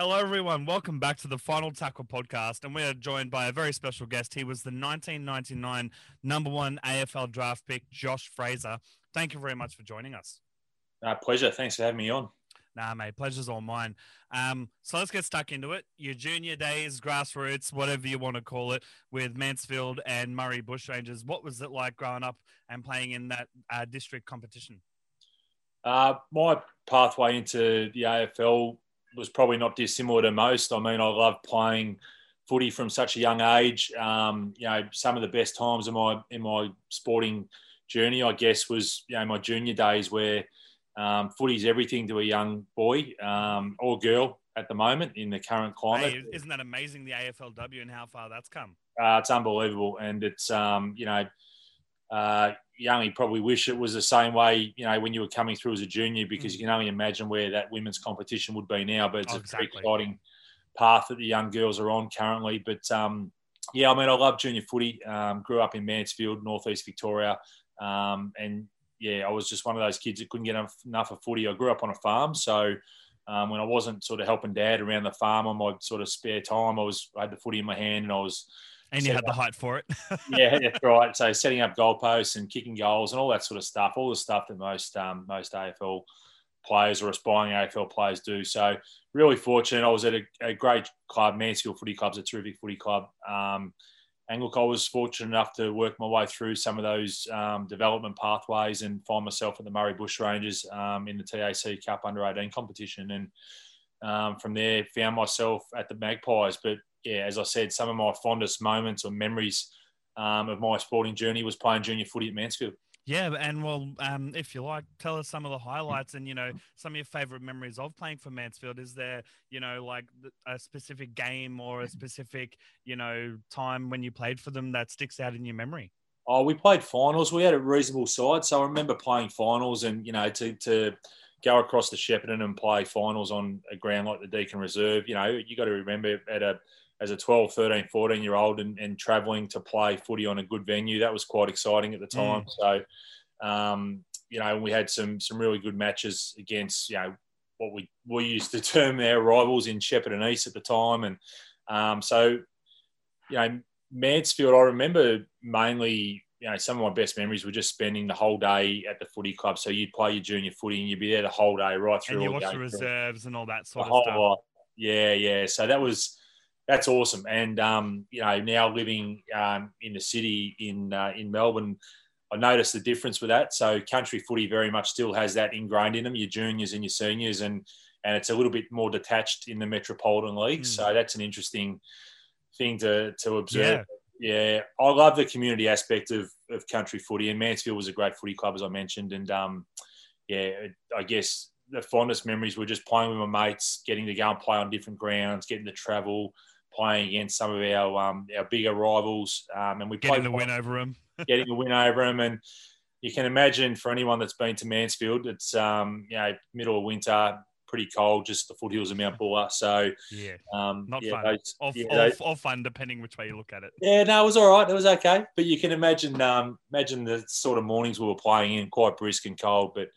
Hello, everyone. Welcome back to the Final Tackle podcast, and we are joined by a very special guest. He was the 1999 number one AFL draft pick, Josh Fraser. Thank you very much for joining us. Pleasure. Thanks for having me on. Nah, mate, pleasure's all mine. So let's get stuck into it. Your junior days, grassroots, whatever you want to call it, with Mansfield and Murray Bush Rangers. What was it like growing up and playing in that district competition? My pathway into the AFL was probably not dissimilar to most. I mean, I loved playing footy from such a young age. You know, some of the best times in my sporting journey, I guess, was, you know, my junior days where footy's everything to a young boy or girl at the moment in the current climate. Hey, isn't that amazing, the AFLW and how far that's come? It's unbelievable. And it's, you know, you only probably wish it was the same way, you know, when you were coming through as a junior, because you can only imagine where that women's competition would be now. But it's a very exciting path that the young girls are on currently. But, yeah, I mean, I love junior footy. Grew up in Mansfield, northeast Victoria. And, yeah, I was just one of those kids that couldn't get enough of footy. I grew up on a farm. So when I wasn't sort of helping Dad around the farm on my sort of spare time, I had the footy in my hand and I was... And you had the height for it. Yeah, that's right. So setting up goalposts and kicking goals and all that sort of stuff, all the stuff that most AFL players or aspiring AFL players do. So really fortunate. I was at a great club, Mansfield Footy Club's a terrific footy club. And look, I was fortunate enough to work my way through some of those development pathways and find myself at the Murray Bush Rangers in the TAC Cup under-18 competition. And from there, found myself at the Magpies. But yeah, as I said, some of my fondest moments or memories of my sporting journey was playing junior footy at Mansfield. Yeah, and well, if you like, tell us some of the highlights and, you know, some of your favourite memories of playing for Mansfield. Is there, you know, like a specific game or a specific, you know, time when you played for them that sticks out in your memory? Oh, we played finals. We had a reasonable side. So I remember playing finals and, you know, to go across to Shepparton and play finals on a ground like the Deakin Reserve. You know, you got to remember as a 12, 13, 14-year-old and travelling to play footy on a good venue, that was quite exciting at the time. Mm. So, you know, we had some really good matches against, you know, what we used to term our rivals in Shepparton East at the time. And so, you know, Mansfield, I remember mainly, you know, some of my best memories were just spending the whole day at the footy club. So you'd play your junior footy and you'd be there the whole day right through. And you watch the reserves and all that sort of stuff. Lot. Yeah, yeah. So that was... That's awesome. And, you know, now living in the city in Melbourne, I noticed the difference with that. So country footy very much still has that ingrained in them, your juniors and your seniors, and it's a little bit more detached in the Metropolitan League. Mm. So that's an interesting thing to observe. Yeah. I love the community aspect of country footy, and Mansfield was a great footy club, as I mentioned. And, yeah, I guess the fondest memories were just playing with my mates, getting to go and play on different grounds, getting to travel, playing against some of our bigger rivals, and we played the win over them. Getting the win over them, and you can imagine for anyone that's been to Mansfield, it's you know, middle of winter, pretty cold, just the foothills of Mount Buller. So yeah, not yeah, fun. All fun, depending which way you look at it. Yeah, no, it was all right. It was okay, but you can imagine the sort of mornings we were playing in, quite brisk and cold, but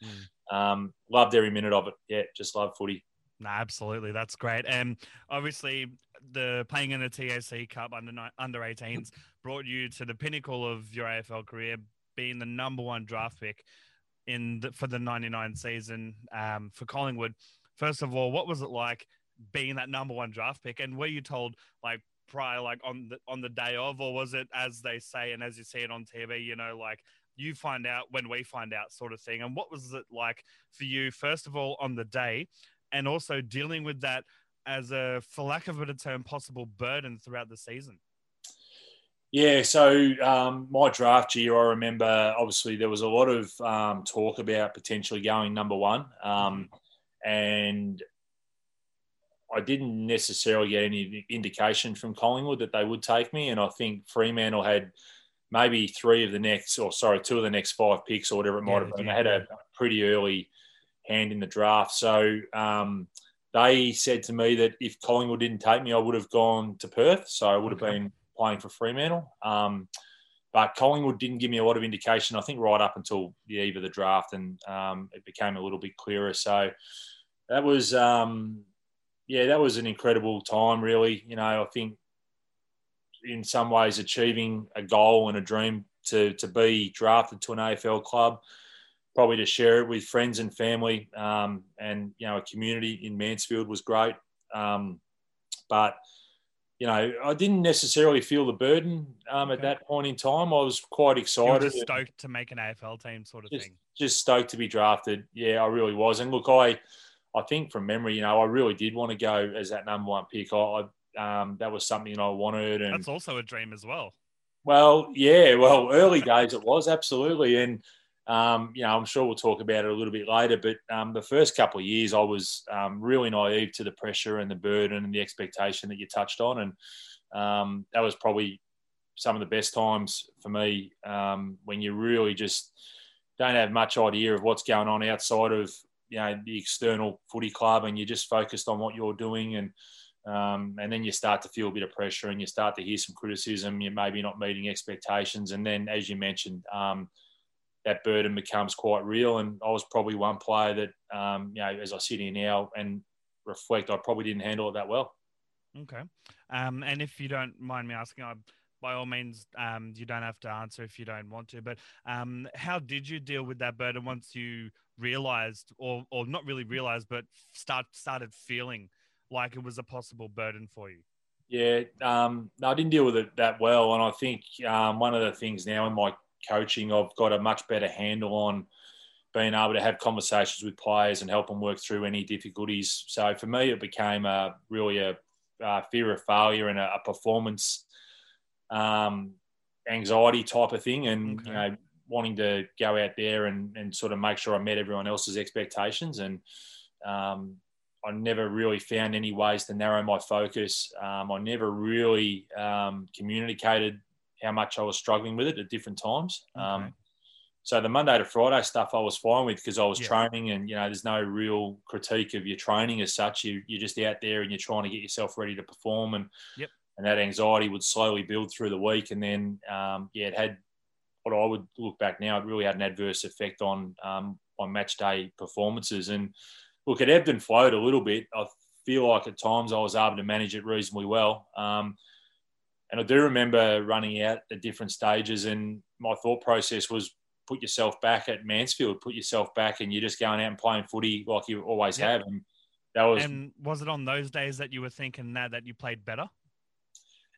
loved every minute of it. Yeah, just loved footy. No, absolutely. That's great. And obviously the playing in the TAC Cup under 18s brought you to the pinnacle of your AFL career, being the number one draft pick for the 99 season for Collingwood. First of all, what was it like being that number one draft pick? And were you told like prior, like on the day of, or was it as they say, and as you see it on TV, you know, like you find out when we find out sort of thing? And what was it like for you, first of all, on the day? And also dealing with that as a, for lack of a better term, possible burden throughout the season. Yeah, so my draft year, I remember obviously there was a lot of talk about potentially going number one, and I didn't necessarily get any indication from Collingwood that they would take me. And I think Fremantle had maybe two of the next five picks or whatever it might have been. They had a pretty early hand in the draft. So they said to me that if Collingwood didn't take me, I would have gone to Perth. So I would have been playing for Fremantle. But Collingwood didn't give me a lot of indication, I think, right up until the eve of the draft, and it became a little bit clearer. So that was yeah, that was an incredible time, really. You know, I think in some ways achieving a goal and a dream to be drafted to an AFL club, probably to share it with friends and family, and, you know, a community in Mansfield was great. But, you know, I didn't necessarily feel the burden at that point in time. I was quite excited. You were just stoked to make an AFL team sort of thing. Just stoked to be drafted. Yeah, I really was. And look, I think from memory, you know, I really did want to go as that number one pick. I that was something I wanted. And that's also a dream as well. Well, yeah, well, early days it was, absolutely. And, you know, I'm sure we'll talk about it a little bit later, but the first couple of years I was really naive to the pressure and the burden and the expectation that you touched on. And that was probably some of the best times for me, when you really just don't have much idea of what's going on outside of, you know, the external footy club, and you're just focused on what you're doing. And then you start to feel a bit of pressure and you start to hear some criticism. You're maybe not meeting expectations. And then, as you mentioned, that burden becomes quite real. And I was probably one player that, you know, as I sit here now and reflect, I probably didn't handle it that well. Okay. And if you don't mind me asking, by all means, you don't have to answer if you don't want to, but how did you deal with that burden once you realised, or not really realised, but started feeling like it was a possible burden for you? Yeah, no, I didn't deal with it that well. And I think one of the things now in my coaching, I've got a much better handle on being able to have conversations with players and help them work through any difficulties. So for me, it became really a fear of failure and a performance anxiety type of thing. And, okay, you know, wanting to go out there and sort of make sure I met everyone else's expectations. And I never really found any ways to narrow my focus. I never really communicated how much I was struggling with it at different times. Okay. So the Monday to Friday stuff I was fine with, because I was training, and, you know, there's no real critique of your training as such. You're just out there and you're trying to get yourself ready to perform, and that anxiety would slowly build through the week. And then, it had what I would look back now, it really had an adverse effect on match day performances. And look, it ebbed and flowed a little bit. I feel like at times I was able to manage it reasonably well. And I do remember running out at different stages, and my thought process was, put yourself back at Mansfield, put yourself back, and you're just going out and playing footy like you always have. And that was. And was it on those days that you were thinking that you played better?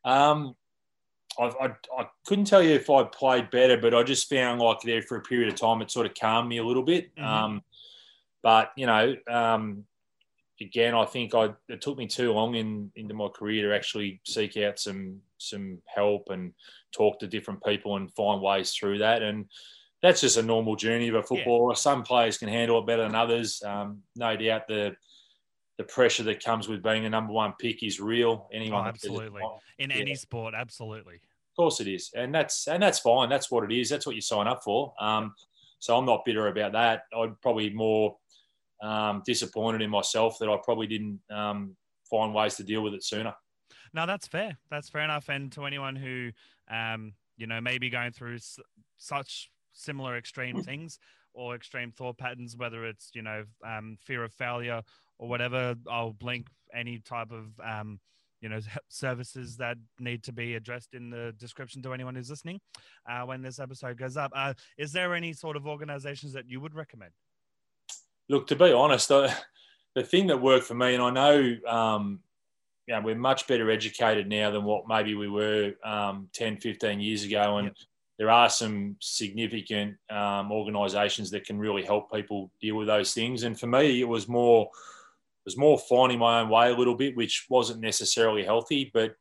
I couldn't tell you if I played better, but I just found like there for a period of time, it sort of calmed me a little bit. Mm-hmm. But, you know, again, I think it took me too long into my career to actually seek out some help and talk to different people and find ways through that. And that's just a normal journey of a footballer. Yeah. Some players can handle it better than others. No doubt the pressure that comes with being a number one pick is real. Anyone, absolutely, in any sport, absolutely. Of course it is, and that's fine. That's what it is. That's what you sign up for. So I'm not bitter about that. I'd probably more disappointed in myself that I probably didn't find ways to deal with it sooner. No, that's fair. That's fair enough. And to anyone who, you know, may be going through such similar extreme things or extreme thought patterns, whether it's, you know, fear of failure or whatever, I'll link any type of, you know, services that need to be addressed in the description to anyone who's listening when this episode goes up. Is there any sort of organizations that you would recommend? Look, to be honest, the thing that worked for me, and I know, you know, we're much better educated now than what maybe we were 10, 15 years ago. And there are some significant organisations that can really help people deal with those things. And for me, it was more finding my own way a little bit, which wasn't necessarily healthy, but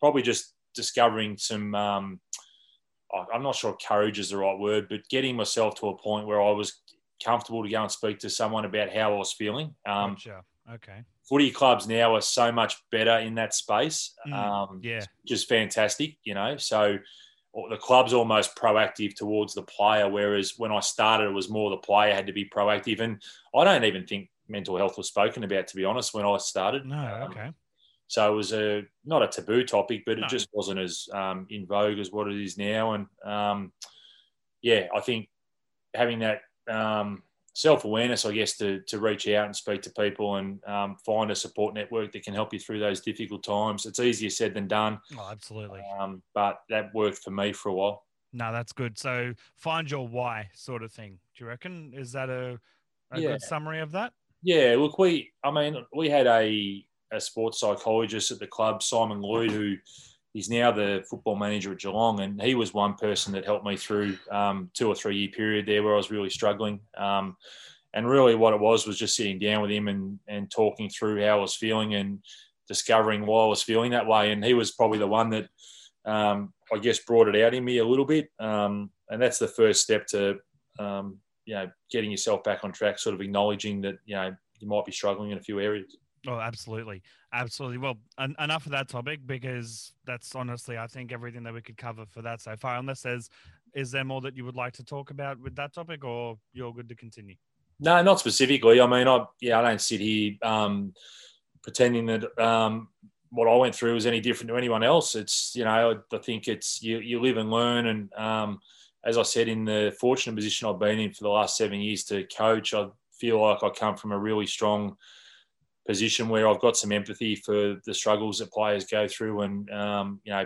probably just discovering some I'm not sure courage is the right word, but getting myself to a point where I was comfortable to go and speak to someone about how I was feeling. Gotcha. Okay. Footy clubs now are so much better in that space. Just fantastic, you know. So the club's almost proactive towards the player, whereas when I started, it was more the player had to be proactive. And I don't even think mental health was spoken about, to be honest, when I started. No, okay. So it was not a taboo topic, but it just wasn't as in vogue as what it is now. And, I think having that self-awareness, I guess, to reach out and speak to people and find a support network that can help you through those difficult times. It's easier said than done. Oh, absolutely. But that worked for me for a while. No, that's good. So find your why sort of thing, do you reckon? Is that a good summary of that? Yeah, look, we had a sports psychologist at the club, Simon Lloyd, who is now the football manager at Geelong, and he was one person that helped me through 2 or 3 year period there where I was really struggling. And really what it was just sitting down with him and talking through how I was feeling and discovering why I was feeling that way. And he was probably the one that I guess brought it out in me a little bit. And that's the first step to, getting yourself back on track, sort of acknowledging that, you might be struggling in a few areas. Oh, absolutely. Absolutely. Well, enough of that topic, because that's honestly, I think, everything that we could cover for that so far, unless is there more that you would like to talk about with that topic, or you're good to continue? No, not specifically. I don't sit here pretending that what I went through was any different to anyone else. It's, I think it's, you live and learn. And as I said, in the fortunate position I've been in for the last 7 years to coach, I feel like I come from a really strong position where I've got some empathy for the struggles that players go through, and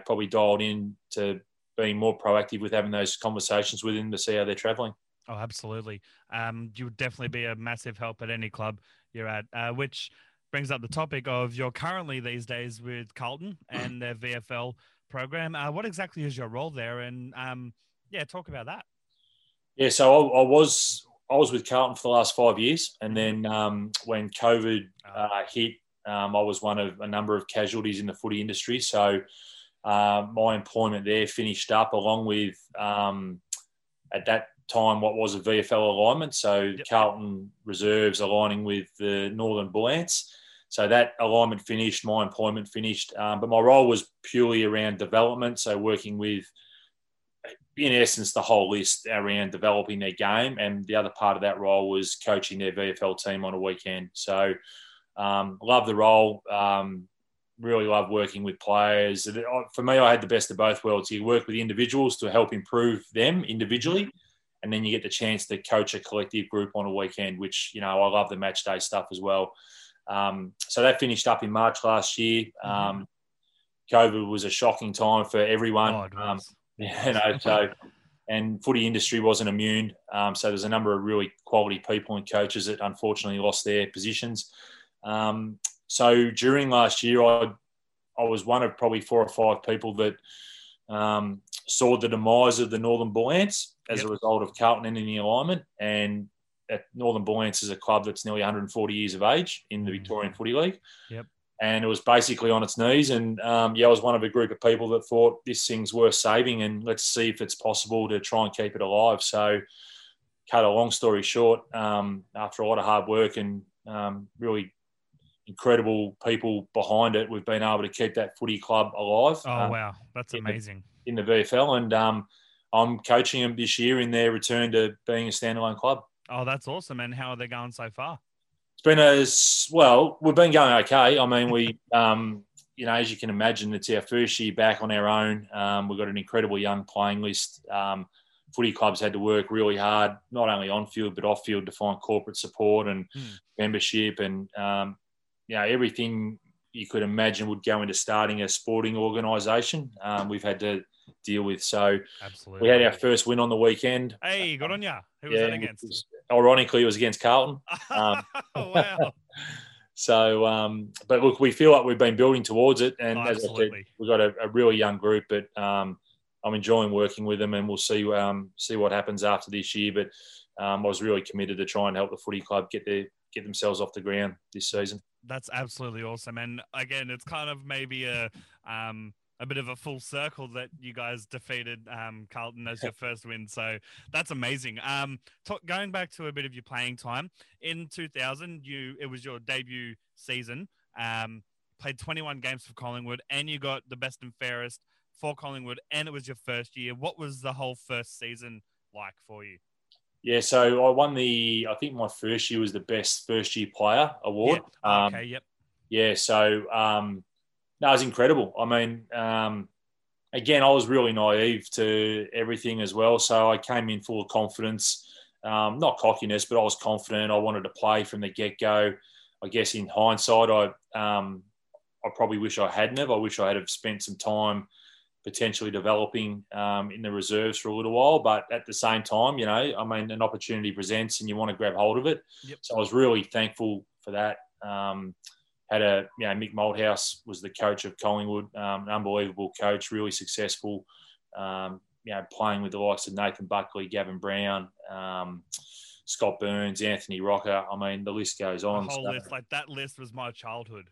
probably dialed in to being more proactive with having those conversations with them to see how they're travelling. Oh, absolutely. You would definitely be a massive help at any club you're at, which brings up the topic of you're currently these days with Carlton and their VFL program. What exactly is your role there? And talk about that. Yeah, so I was with Carlton for the last 5 years, and then when COVID hit, I was one of a number of casualties in the footy industry. So my employment there finished up, along with at that time what was a VFL alignment. So Carlton Reserves aligning with the Northern Bullants. So that alignment finished, my employment finished, but my role was purely around development. So working with, in essence, the whole list around developing their game, and the other part of that role was coaching their VFL team on a weekend. So love the role, really love working with players. For me, I had the best of both worlds. You work with individuals to help improve them individually, and then you get the chance to coach a collective group on a weekend, which, I love the match day stuff as well. So that finished up in March last year. COVID was a shocking time for everyone. Oh, it was. And footy industry wasn't immune. So there's a number of really quality people and coaches that unfortunately lost their positions. So during last year, I was one of probably 4 or 5 people that saw the demise of the Northern Bullants as a result of Carlton ending the alignment. And Northern Bullants is a club that's nearly 140 years of age in the Victorian Footy League. Yep. And it was basically on its knees. And, I was one of a group of people that thought this thing's worth saving, and let's see if it's possible to try and keep it alive. So cut a long story short, after a lot of hard work and really incredible people behind it, we've been able to keep that footy club alive. Oh, wow. That's amazing. In the VFL. And I'm coaching them this year in their return to being a standalone club. Oh, that's awesome. And how are they going so far? We've been going okay. We, as you can imagine, it's our first year back on our own. We've got an incredible young playing list. Footy clubs had to work really hard, not only on field but off field, to find corporate support and membership, and everything you could imagine would go into starting a sporting organisation. We've had to deal with. So absolutely, we had our first win on the weekend. Hey, good on ya. Who was that against? Ironically, it was against Carlton. Wow. So, but look, we feel like we've been building towards it. And as I said, we've got a really young group, but I'm enjoying working with them, and we'll see what happens after this year. But I was really committed to try and help the footy club get themselves off the ground this season. That's absolutely awesome. And again, it's kind of maybe a bit of a full circle that you guys defeated Carlton as your first win. So that's amazing. Going back to a bit of your playing time, in 2000, it was your debut season, played 21 games for Collingwood, and you got the best and fairest for Collingwood, and it was your first year. What was the whole first season like for you? Yeah, so I won I think my first year was the best first year player award. Yeah. Okay, yep. Yeah, so... no, it was incredible. Again, I was really naive to everything as well. So I came in full of confidence, Not cockiness, but I was confident. I wanted to play from the get-go. I guess in hindsight, I probably wish I hadn't have. I wish I had have spent some time potentially developing in the reserves for a little while. But at the same time, you know, I mean, an opportunity presents and you want to grab hold of it. Yep. So I was really thankful for that. Mick Malthouse was the coach of Collingwood, an unbelievable coach, really successful, playing with the likes of Nathan Buckley, Gavin Brown, Scott Burns, Anthony Rocker. I mean, the list goes on. The whole list, like that list was my childhood,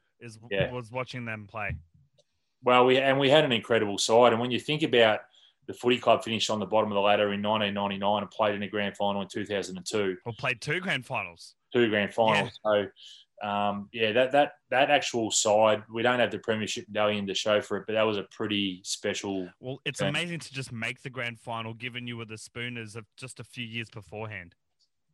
was watching them play. Well, we had an incredible side. And when you think about the footy club finished on the bottom of the ladder in 1999 and played in a grand final in 2002. Well, played two grand finals. Yeah. So, that actual side, we don't have the premiership medallion to show for it, but that was a pretty special... Well, it's amazing to just make the grand final, given you were the Spooners of just a few years beforehand.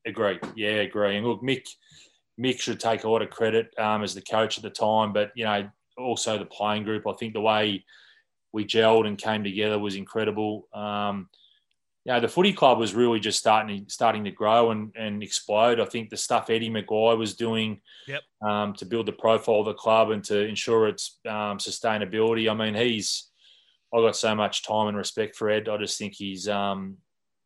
Agree. And look, Mick should take a lot of credit as the coach at the time, but, you know, also the playing group. I think the way we gelled and came together was incredible. The footy club was really just starting to grow and explode. I think the stuff Eddie McGuire was doing to build the profile of the club and to ensure its sustainability. I mean, I got so much time and respect for Ed. I just think he's...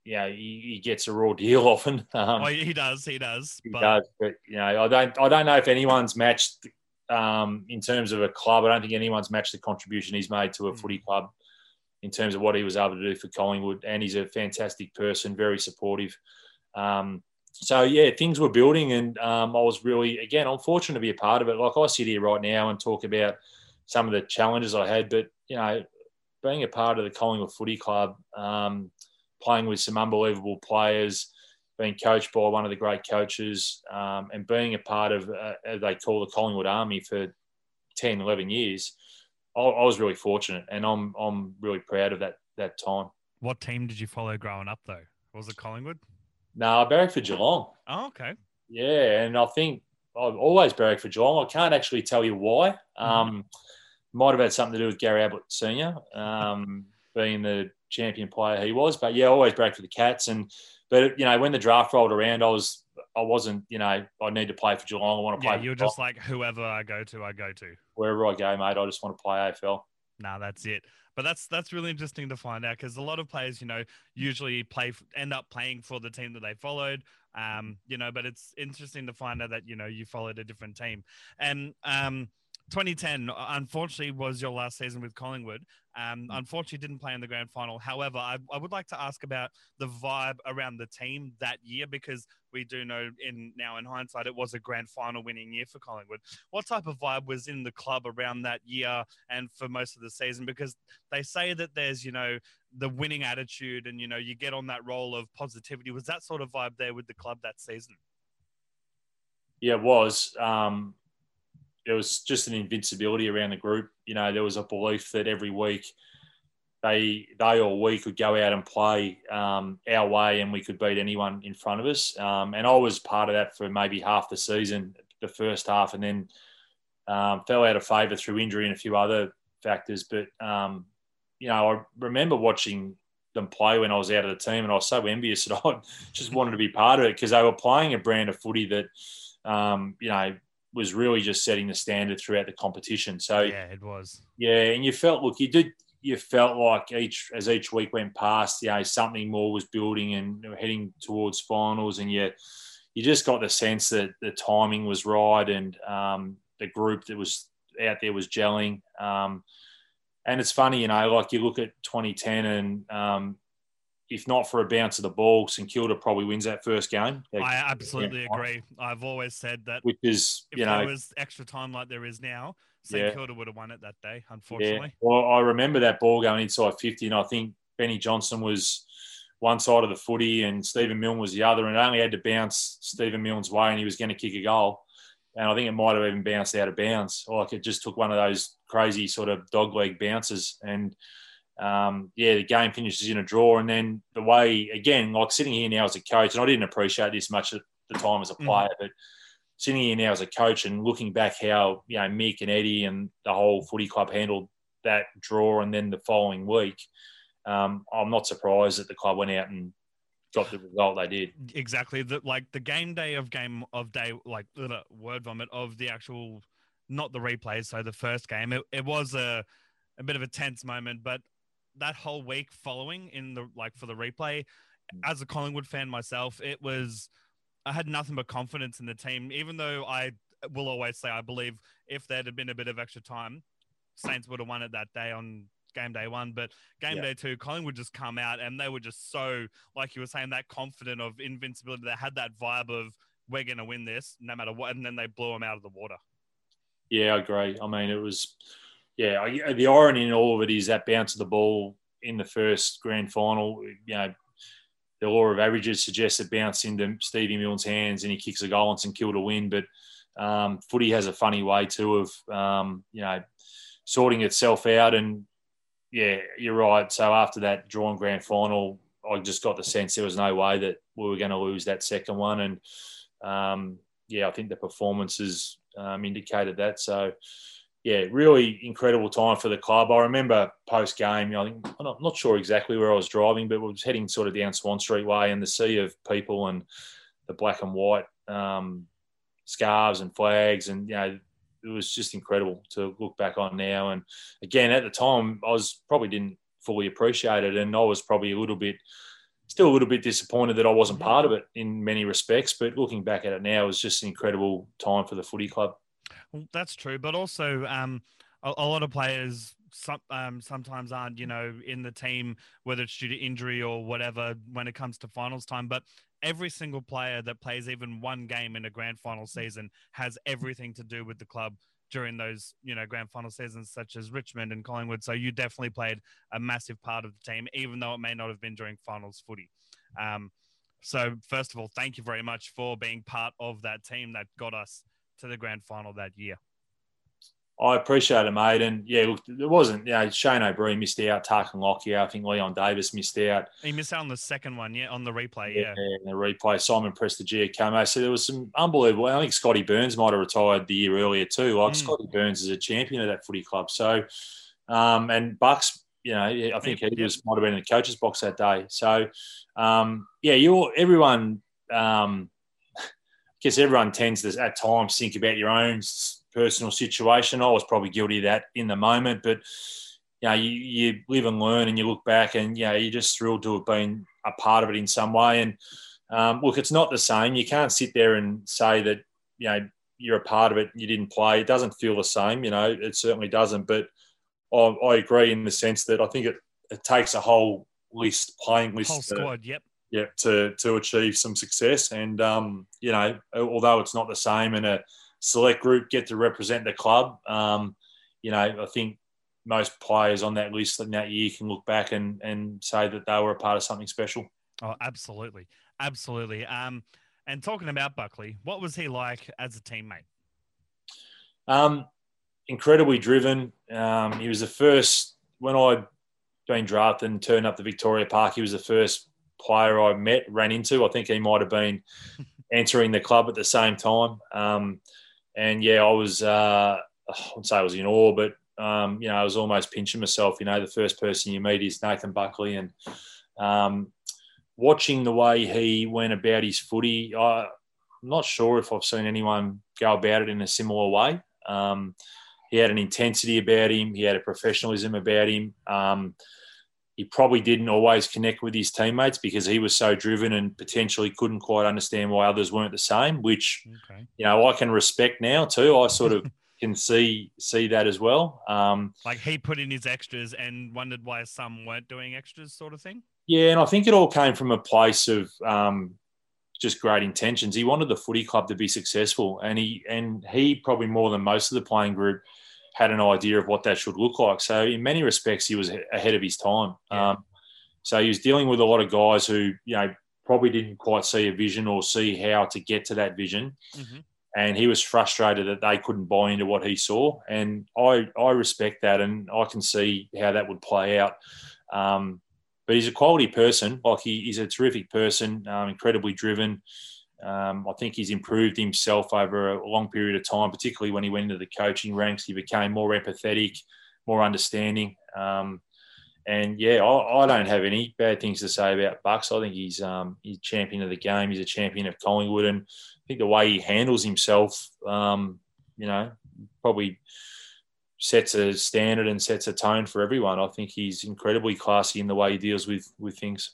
he gets a raw deal often. He does. But you know, I don't know if anyone's matched in terms of a club. I don't think anyone's matched the contribution he's made to a footy club in terms of what he was able to do for Collingwood. And he's a fantastic person, very supportive. Things were building, and I was really, again, I'm fortunate to be a part of it. Like I sit here right now and talk about some of the challenges I had, but you know, being a part of the Collingwood Footy Club. Playing with some unbelievable players, being coached by one of the great coaches, and being a part of, as they call the Collingwood Army for 10, 11 years, I was really fortunate, and I'm really proud of that time. What team did you follow growing up, though? Was it Collingwood? No, I barracked for Geelong. Oh, okay. Yeah, and I think I've always barracked for Geelong. I can't actually tell you why. Might have had something to do with Gary Ablett Sr., being the champion player he was, but yeah, always back for the Cats. But you know, when the draft rolled around, I wasn't, you know, I need to play for Geelong. I want to play. Yeah, you're just like whoever I go to. Wherever I go, mate, I just want to play AFL. Nah, that's it. But that's really interesting to find out, because a lot of players, you know, usually end up playing for the team that they followed. But it's interesting to find out that, you know, you followed a different team. And 2010, unfortunately, was your last season with Collingwood. Unfortunately, didn't play in the grand final. However, I would like to ask about the vibe around the team that year, because we do know in hindsight, it was a grand final winning year for Collingwood. What type of vibe was in the club around that year and for most of the season? Because they say that there's, you know, the winning attitude and, you know, you get on that role of positivity. Was that sort of vibe there with the club that season? Yeah, it was. There was just an invincibility around the group. You know, there was a belief that every week they or we could go out and play our way and we could beat anyone in front of us. And I was part of that for maybe half the season, the first half, and then fell out of favour through injury and a few other factors. But, you know, I remember watching them play when I was out of the team, and I was so envious that I just wanted to be part of it, because they were playing a brand of footy that, you know, was really just setting the standard throughout the competition. So yeah, it was. Yeah, and you felt like each week went past, you know, something more was building and heading towards finals, and you just got the sense that the timing was right, and the group that was out there was gelling. And it's funny, you know, like you look at 2010 and if not for a bounce of the ball, St Kilda probably wins that first game. I absolutely agree. I've always said that. Which is, you know, if there was extra time like there is now, St Kilda would have won it that day, unfortunately. Yeah. Well, I remember that ball going inside 50, and I think Benny Johnson was one side of the footy and Stephen Milne was the other, and it only had to bounce Stephen Milne's way and he was going to kick a goal. And I think it might have even bounced out of bounds. Like it just took one of those crazy sort of dogleg bounces, and the game finishes in a draw. And then the way, again, like sitting here now as a coach, and I didn't appreciate this much at the time as a player, but sitting here now as a coach and looking back how, you know, Mick and Eddie and the whole footy club handled that draw and then the following week, I'm not surprised that the club went out and stop the result, they did. Exactly. The game of day, like the word vomit of the actual, not the replays, so the first game, it was a bit of a tense moment, but that whole week following for the replay, as a Collingwood fan myself, I had nothing but confidence in the team, even though I will always say I believe if there had been a bit of extra time, Saints would have won it that day on game day one. But game day two, Collingwood just come out and they were just so, like you were saying, that confident of invincibility. They had that vibe of we're going to win this no matter what, and then they blew them out of the water. Yeah, I agree. I mean, it was... Yeah, the irony in all of it is that bounce of the ball in the first grand final, you know, the law of averages suggests it bounced into Stevie Milne's hands and he kicks a goal and it's killed a win. But footy has a funny way too of, you know, sorting itself out. And, yeah, you're right. So after that drawn grand final, I just got the sense there was no way that we were going to lose that second one. And, yeah, I think the performances indicated that. So, yeah, really incredible time for the club. I remember post-game, I'm not sure exactly where I was driving, but we were heading sort of down Swan Street Way and the sea of people and the black and white scarves and flags. And, you know, it was just incredible to look back on now. And, again, at the time, I probably didn't fully appreciate it, and I was probably still a little bit disappointed that I wasn't part of it in many respects. But looking back at it now, it was just an incredible time for the footy club. Well, that's true, but also a lot of players sometimes aren't, you know, in the team, whether it's due to injury or whatever, when it comes to finals time. But every single player that plays even one game in a grand final season has everything to do with the club during those, you know, grand final seasons, such as Richmond and Collingwood. So you definitely played a massive part of the team, even though it may not have been during finals footy. So first of all, thank you very much for being part of that team that got us to the grand final that year. I appreciate it, mate. And yeah, look, it wasn't, you know, Shane O'Brien missed out, Tarkin Lockyer, I think Leon Davis missed out. He missed out on the second one, yeah, on the replay, yeah. Yeah, in the replay, Simon Prestigiacomo. So there was some unbelievable, I think Scotty Burns might have retired the year earlier too. Like Scotty Burns is a champion of that footy club. So, and Bucks, you know, I think he might have been in the coach's box that day. So, yeah, everyone... I guess everyone tends to at times think about your own personal situation. I was probably guilty of that in the moment, but you know, you live and learn and you look back and, you know, you're just thrilled to have been a part of it in some way. And look, it's not the same. You can't sit there and say that, you know, you're a part of it and you didn't play. It doesn't feel the same, you know, it certainly doesn't. But I agree in the sense that I think it takes a whole list, playing list. Whole squad, yep. Yeah, to achieve some success. And, you know, although it's not the same and a select group get to represent the club, you know, I think most players on that list in that year can look back and say that they were a part of something special. Oh, absolutely. Absolutely. And talking about Buckley, what was he like as a teammate? Incredibly driven. He was the first, when I'd been drafted and turned up to Victoria Park, he was the first player I ran into. I think he might have been entering the club at the same time. And yeah, I was, I wouldn't say I was in awe, but, you know, I was almost pinching myself. You know, the first person you meet is Nathan Buckley, and watching the way he went about his footy, I'm not sure if I've seen anyone go about it in a similar way. He had an intensity about him. He had a professionalism about him. He probably didn't always connect with his teammates because he was so driven and potentially couldn't quite understand why others weren't the same, which, you know, I can respect now too. I sort of can see that as well. Like he put in his extras and wondered why some weren't doing extras, sort of thing. Yeah, and I think it all came from a place of just great intentions. He wanted the footy club to be successful, and he probably more than most of the playing group had an idea of what that should look like. So in many respects, he was ahead of his time. Yeah. So he was dealing with a lot of guys who, you know, probably didn't quite see a vision or see how to get to that vision. Mm-hmm. And he was frustrated that they couldn't buy into what he saw. And I respect that, and I can see how that would play out. But he's a quality person. Like he's a terrific person, incredibly driven. I think he's improved himself over a long period of time, particularly when he went into the coaching ranks. He became more empathetic, more understanding. And yeah, I don't have any bad things to say about Bucks. I think he's a champion of the game. He's a champion of Collingwood, and I think the way he handles himself, you know, probably sets a standard and sets a tone for everyone. I think he's incredibly classy in the way he deals with things.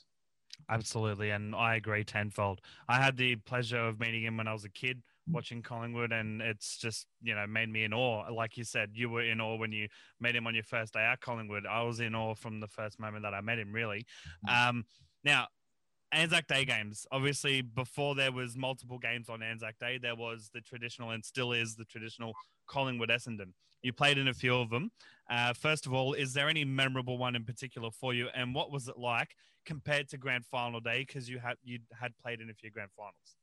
Absolutely, and I agree tenfold. I had the pleasure of meeting him when I was a kid, watching Collingwood, and it's just, you know, made me in awe. Like you said, you were in awe when you met him on your first day at Collingwood. I was in awe from the first moment that I met him, really. Now, Anzac Day games. Obviously, before there was multiple games on Anzac Day, there was the traditional, and still is the traditional, Collingwood Essendon. You played in a few of them. First of all, is there any memorable one in particular for you, and what was it like compared to grand final day, because you had played in a few grand finals?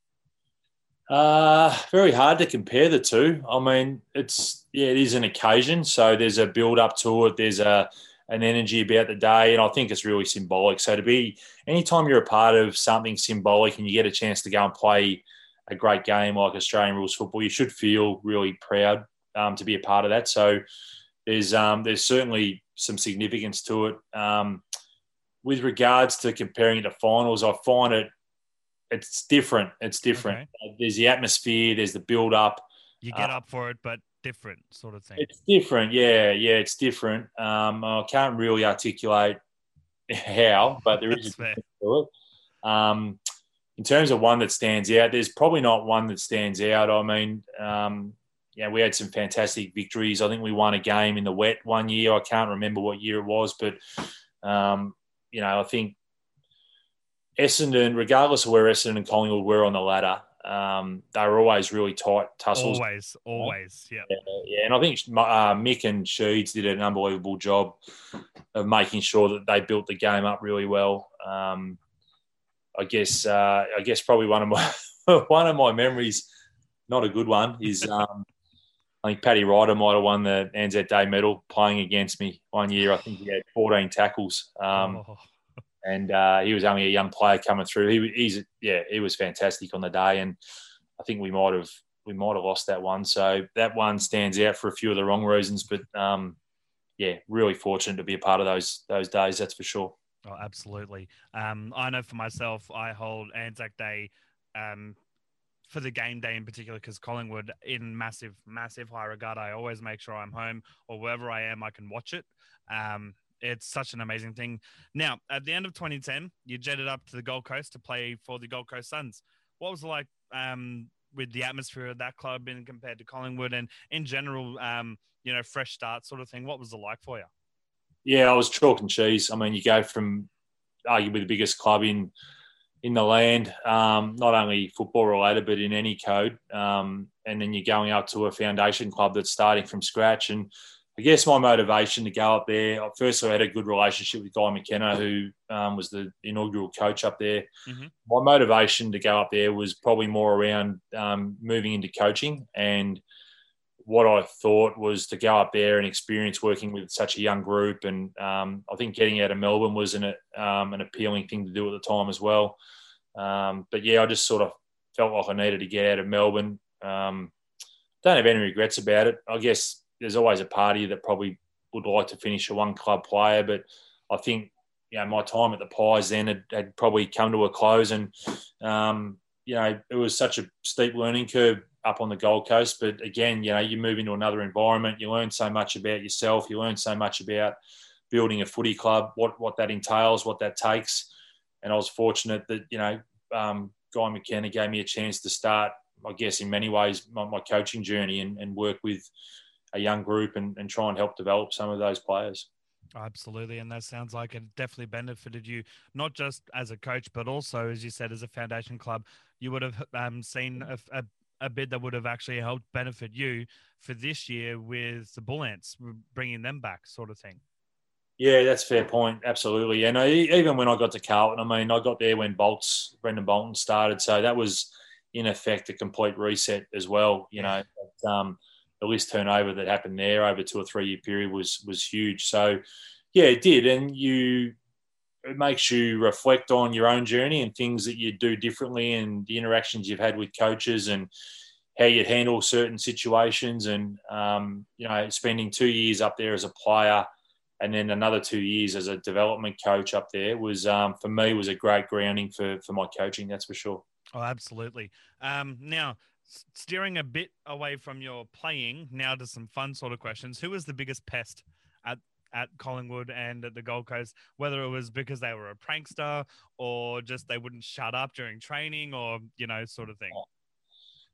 Very hard to compare the two. I mean, it is an occasion, so there's a build up to it. There's an energy about the day, and I think it's really symbolic. So to be, anytime you're a part of something symbolic and you get a chance to go and play a great game like Australian rules football, you should feel really proud to be a part of that. So there's certainly some significance to it. With regards to comparing it to finals, I find it's different. It's different. Okay. There's the atmosphere. There's the build up. You get up for it, but different sort of thing. It's different. Yeah, it's different. I can't really articulate how, but there is a difference to it. In terms of one that stands out, there's probably not one that stands out. I mean, yeah, we had some fantastic victories. I think we won a game in the wet one year. I can't remember what year it was, but, you know, I think Essendon, regardless of where Essendon and Collingwood were on the ladder, they were always really tight tussles. Always, yeah. Yeah, and I think Mick and Sheeds did an unbelievable job of making sure that they built the game up really well. I guess probably one of my memories, not a good one, is I think Paddy Ryder might have won the Anzac Day medal playing against me one year. I think he had 14 tackles. And he was only a young player coming through. He was fantastic on the day, and I think we might have lost that one. So that one stands out for a few of the wrong reasons, but yeah, really fortunate to be a part of those days. That's for sure. Oh, absolutely. I know for myself, I hold Anzac Day for the game day in particular, because Collingwood in massive, massive high regard. I always make sure I'm home or wherever I am, I can watch it. It's such an amazing thing. Now, at the end of 2010, you jetted up to the Gold Coast to play for the Gold Coast Suns. What was it like with the atmosphere of that club in compared to Collingwood, and in general, you know, fresh start sort of thing? What was it like for you? Yeah, I was chalk and cheese. I mean, you go from arguably the biggest club in the land, not only football related, but in any code. And then you're going up to a foundation club that's starting from scratch. And I guess my motivation to go up there, firstly, I had a good relationship with Guy McKenna, who was the inaugural coach up there. Mm-hmm. My motivation to go up there was probably more around moving into coaching, and what I thought was to go up there and experience working with such a young group. And I think getting out of Melbourne was an appealing thing to do at the time as well. But yeah, I just sort of felt like I needed to get out of Melbourne. Don't have any regrets about it. I guess there's always a party that probably would like to finish a one-club player, but I think, you know, my time at the Pies then had probably come to a close, and, you know, it was such a steep learning curve up on the Gold Coast. But again, you know, you move into another environment, you learn so much about yourself, you learn so much about building a footy club, what that entails, what that takes. And I was fortunate that, you know, Guy McKenna gave me a chance to start, I guess, in many ways, my coaching journey and work with a young group and try and help develop some of those players. Absolutely. And that sounds like it definitely benefited you, not just as a coach, but also, as you said, as a foundation club. You would have seen a bid that would have actually helped benefit you for this year with the Bullants, bringing them back sort of thing. Yeah, that's a fair point. Absolutely. And even when I got to Carlton, I mean, I got there when Brendan Bolton started. So that was, in effect, a complete reset as well, you know. But, the list turnover that happened there over 2 or 3 year period was huge. So, yeah, it did. And it makes you reflect on your own journey and things that you do differently, and the interactions you've had with coaches and how you handle certain situations. And, you know, spending 2 years up there as a player And then another 2 years as a development coach up there was, for me, was a great grounding for my coaching, that's for sure. Oh, absolutely. Now, steering a bit away from your playing, now to some fun sort of questions. Who was the biggest pest at Collingwood and at the Gold Coast, whether it was because they were a prankster or just they wouldn't shut up during training or, you know, sort of thing?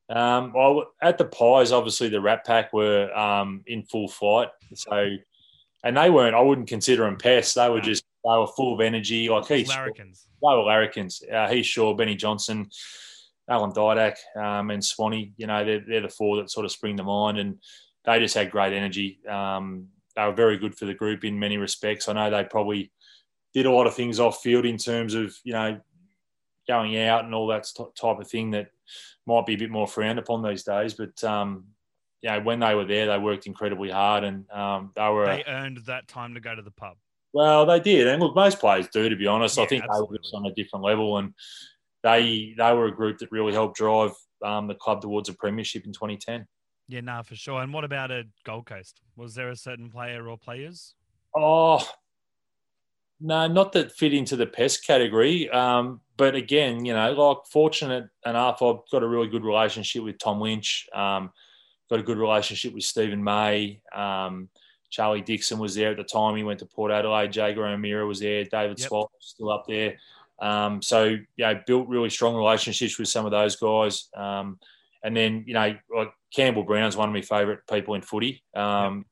Well, at the Pies, obviously the Rat Pack were in full flight. So, and they weren't, I wouldn't consider them pests. They were just, they were full of energy. Like he's larrikins. They were larrikins. Heath Shaw, Benny Johnson, Alan Didak, and Swanee. You know, they're the four that sort of spring to mind, and they just had great energy. They were very good for the group in many respects. I know they probably did a lot of things off field in terms of, you know, going out and all that type of thing that might be a bit more frowned upon these days. But, you know, when they were there, they worked incredibly hard, and they earned that time to go to the pub. Well, they did. And look, most players do, to be honest. Yeah, I think absolutely. They were just on a different level, and they were a group that really helped drive the club towards a premiership in 2010. Yeah, nah, for sure. And what about at Gold Coast? Was there a certain player or players? Oh, no, not that fit into the pest category. But again, you know, like, fortunate enough, I've got a really good relationship with Tom Lynch. Got a good relationship with Stephen May. Charlie Dixon was there at the time. He went to Port Adelaide. Jager O'Meara was there. David Swart was still up there. So, yeah, built really strong relationships with some of those guys. And then, you know, like Campbell Brown's one of my favourite people in footy.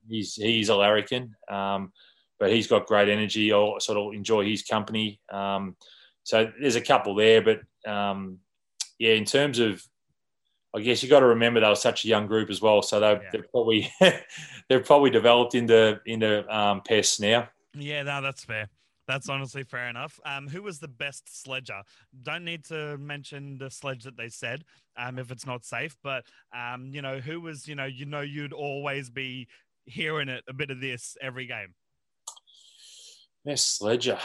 He's a larrikin, but he's got great energy. I sort of enjoy his company. So there's a couple there. But, yeah, in terms of, I guess you got to remember they were such a young group as well, so they're probably developed into pests now. Yeah, no, that's fair. That's honestly fair enough. Who was the best sledger? Don't need to mention the sledge that they said if it's not safe, but you know, who was, you know, you'd always be hearing it, a bit of this every game. Best sledger.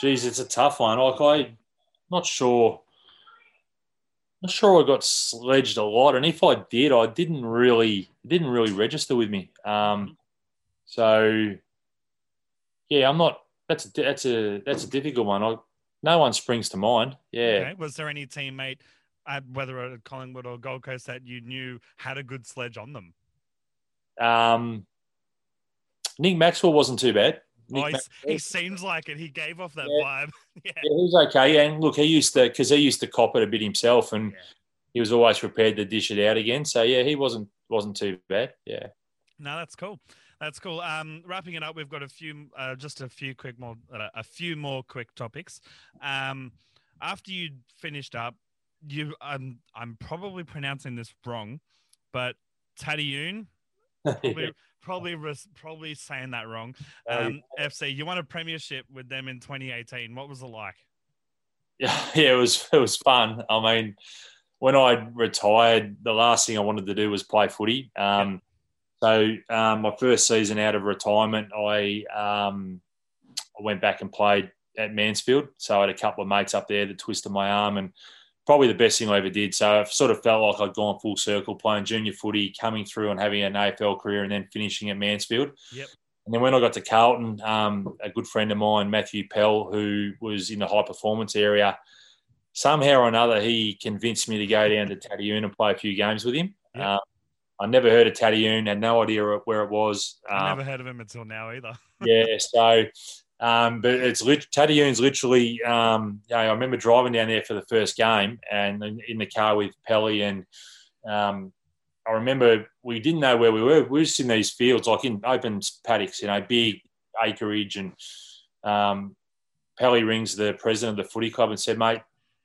Geez, it's a tough one. Like, I'm not sure I got sledged a lot, and if I did, I didn't really register with me. So yeah, I'm not. That's a difficult one. No one springs to mind. Yeah. Okay. Was there any teammate, whether at Collingwood or Gold Coast, that you knew had a good sledge on them? Nick Maxwell wasn't too bad. He seems like it. He gave off that vibe. Yeah, he was okay. And look, he used to cop it a bit himself, and he was always prepared to dish it out again. So yeah, he wasn't too bad. Yeah. No, that's cool. That's cool. Wrapping it up, we've got a few more quick topics. After you finished up, I'm probably pronouncing this wrong, but Tatyoon. Probably saying that wrong. FC, you won a premiership with them in 2018. What was it like? Yeah, it was fun. I mean, when I retired, the last thing I wanted to do was play footy. So my first season out of retirement, I went back and played at Mansfield. So I had a couple of mates up there that twisted my arm, and probably the best thing I ever did. So I sort of felt like I'd gone full circle, playing junior footy, coming through and having an AFL career, and then finishing at Mansfield. Yep. And then when I got to Carlton, a good friend of mine, Matthew Pell, who was in the high performance area, somehow or another, he convinced me to go down to Tatyoon and play a few games with him. Yep. I never heard of Tatyoon, had no idea where it was. I never heard of him until now either. Yeah, so... but it's Tatyoon's literally, I remember driving down there for the first game, and in the car with Pelly, and I remember we didn't know where we were. We were just in these fields, like in open paddocks, you know, big acreage. And Pelly rings the president of the footy club and said, "Mate,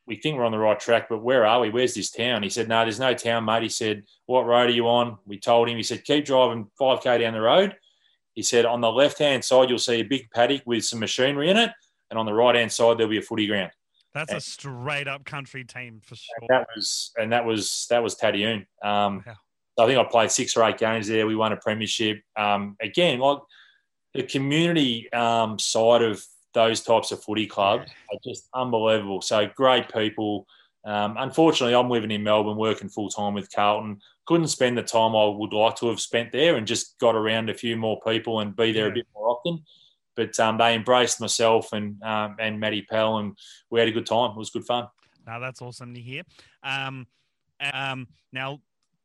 we think we're on the right track, but where are we? Where's this town?" He said, "No, there's no town, mate." He said, "What road are you on?" We told him. He said, "Keep driving 5K down the road." He said, "On the left-hand side, you'll see a big paddock with some machinery in it, and on the right-hand side, there'll be a footy ground." That's a straight-up country team for sure. That was Tatyoon. Wow. I think I played 6 or 8 games there. We won a premiership. Again, like the community side of those types of footy clubs are just unbelievable. So great people. Unfortunately, I'm living in Melbourne, working full-time with Carlton. Couldn't spend the time I would like to have spent there and just got around a few more people and be there a bit more often. But they embraced myself and Matty Pell, and we had a good time. It was good fun. No, that's awesome to hear. Now,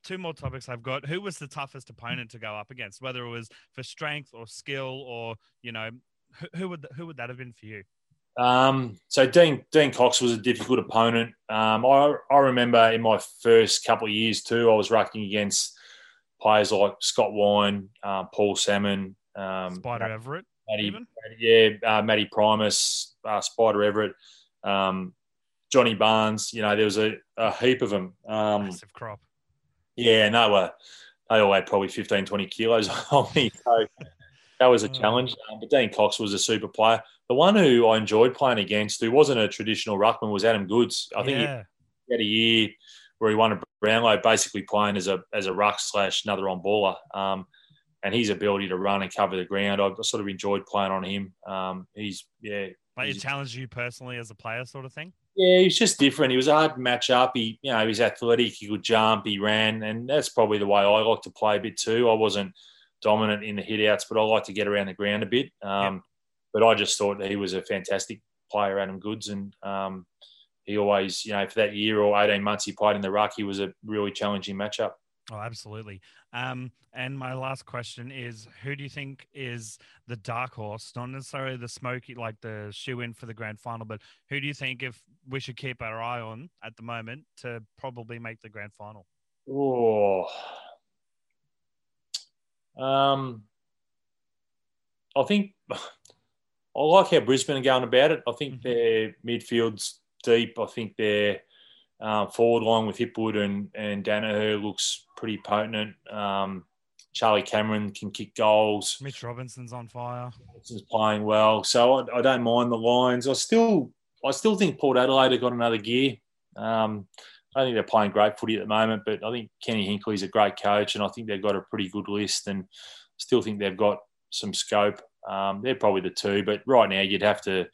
two more topics I've got. Who was the toughest opponent to go up against, whether it was for strength or skill or, you know, who would that have been for you? So Dean Cox was a difficult opponent. I remember in my first couple of years too, I was rucking against players like Scott Wine, Paul Salmon, Spider Everett, Matty Primus, Spider Everett, Johnny Barnes. You know, there was a heap of them. Massive crop. Yeah, and they all had probably 15, 20 kilos on me. So that was a challenge. But Dean Cox was a super player. The one who I enjoyed playing against, who wasn't a traditional ruckman, was Adam Goodes. I think he had a year where he won a Brownlow, basically playing as a ruck / another on baller. And his ability to run and cover the ground, I sort of enjoyed playing on him. Like he challenged you personally as a player, sort of thing. Yeah, he was just different. He was a hard match up. He was athletic. He could jump. He ran, and that's probably the way I like to play a bit too. I wasn't dominant in the hit-outs, but I like to get around the ground a bit. But I just thought that he was a fantastic player, Adam Goodes, and he always, for that year or 18 months he played in the ruck, he was a really challenging matchup. Oh, absolutely. And my last question is, who do you think is the dark horse? Not necessarily the smoky, like the shoe-in for the grand final, but who do you think if we should keep our eye on at the moment to probably make the grand final? I think I like how Brisbane are going about it. I think their midfield's deep. I think their forward line with Hipwood and Danaher looks pretty potent. Charlie Cameron can kick goals. Mitch Robinson's on fire. Robinson's playing well. So I don't mind the Lions. I still think Port Adelaide have got another gear. I think they're playing great footy at the moment, but I think Kenny Hinkley's a great coach, and I think they've got a pretty good list, and still think they've got some scope. They're probably the two, but right now you'd have to,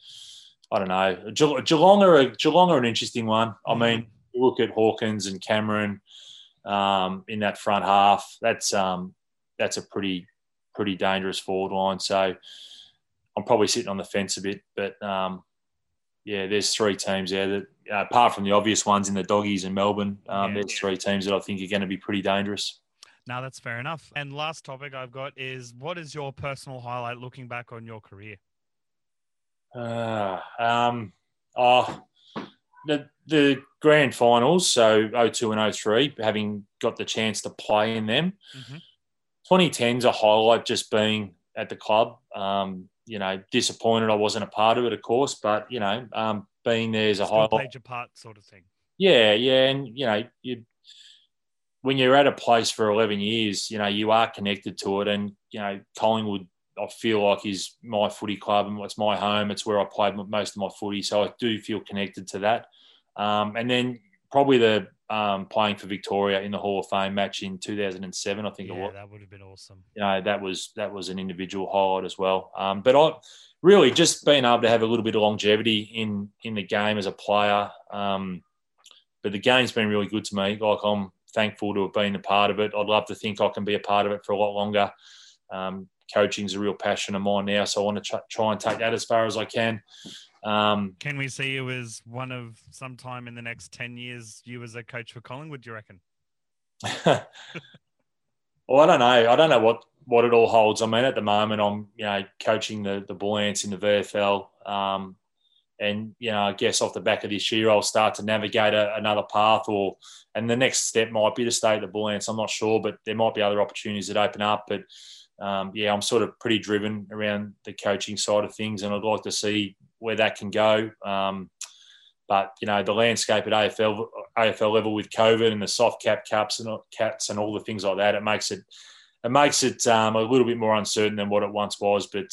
I don't know. Geelong are an interesting one. I mean, you look at Hawkins and Cameron in that front half. That's a pretty dangerous forward line. So I'm probably sitting on the fence a bit, but there's three teams there that, apart from the obvious ones in the Doggies and Melbourne, there's three teams that I think are going to be pretty dangerous. No, that's fair enough. And last topic I've got is, what is your personal highlight looking back on your career? The grand finals, so 02 and 03, having got the chance to play in them. 2010's a highlight, just being at the club. Disappointed I wasn't a part of it, of course, but, being there is a highlight. Played your part sort of thing. Yeah, and, when you're at a place for 11 years, you are connected to it. And, Collingwood, I feel like, is my footy club, and it's my home. It's where I played most of my footy. So I do feel connected to that. And then probably the playing for Victoria in the Hall of Fame match in 2007, I think it was. Yeah, that would have been awesome. That was an individual highlight as well. But I really just being able to have a little bit of longevity in the game as a player. But the game's been really good to me. Like, I'm thankful to have been a part of it. I'd love to think I can be a part of it for a lot longer. Coaching's a real passion of mine now, so I want to try and take that as far as I can. Can we see you as one of, sometime in the next 10 years, you as a coach for Collingwood, do you reckon? Well, I don't know. I don't know what it all holds. I mean, at the moment, I'm, coaching the Bullants in the VFL. I guess off the back of this year, I'll start to navigate another path, and the next step might be to stay at the Bullants. I'm not sure, but there might be other opportunities that open up. But, I'm sort of pretty driven around the coaching side of things, and I'd like to see where that can go. But the landscape at AFL level with COVID and the soft cap cuts and all the things like that, it makes it a little bit more uncertain than what it once was, but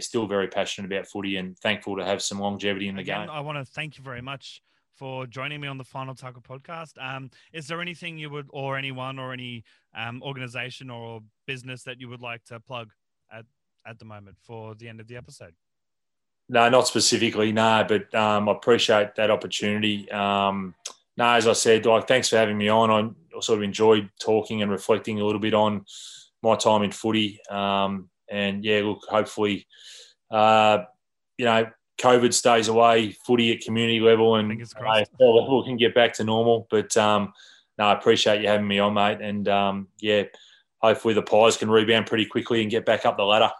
still very passionate about footy and thankful to have some longevity in the game. I want to thank you very much for joining me on the Final Tackle podcast. Is there anything you would, or anyone, or any organisation or business that you would like to plug at the moment for the end of the episode? No, not specifically, no, but I appreciate that opportunity. No, as I said, like, thanks for having me on. I sort of enjoyed talking and reflecting a little bit on my time in footy. And, yeah, look, hopefully, you know, COVID stays away, footy at community level and AFL level can get back to normal. But, no, I appreciate you having me on, mate. And, yeah, hopefully the Pies can rebound pretty quickly and get back up the ladder.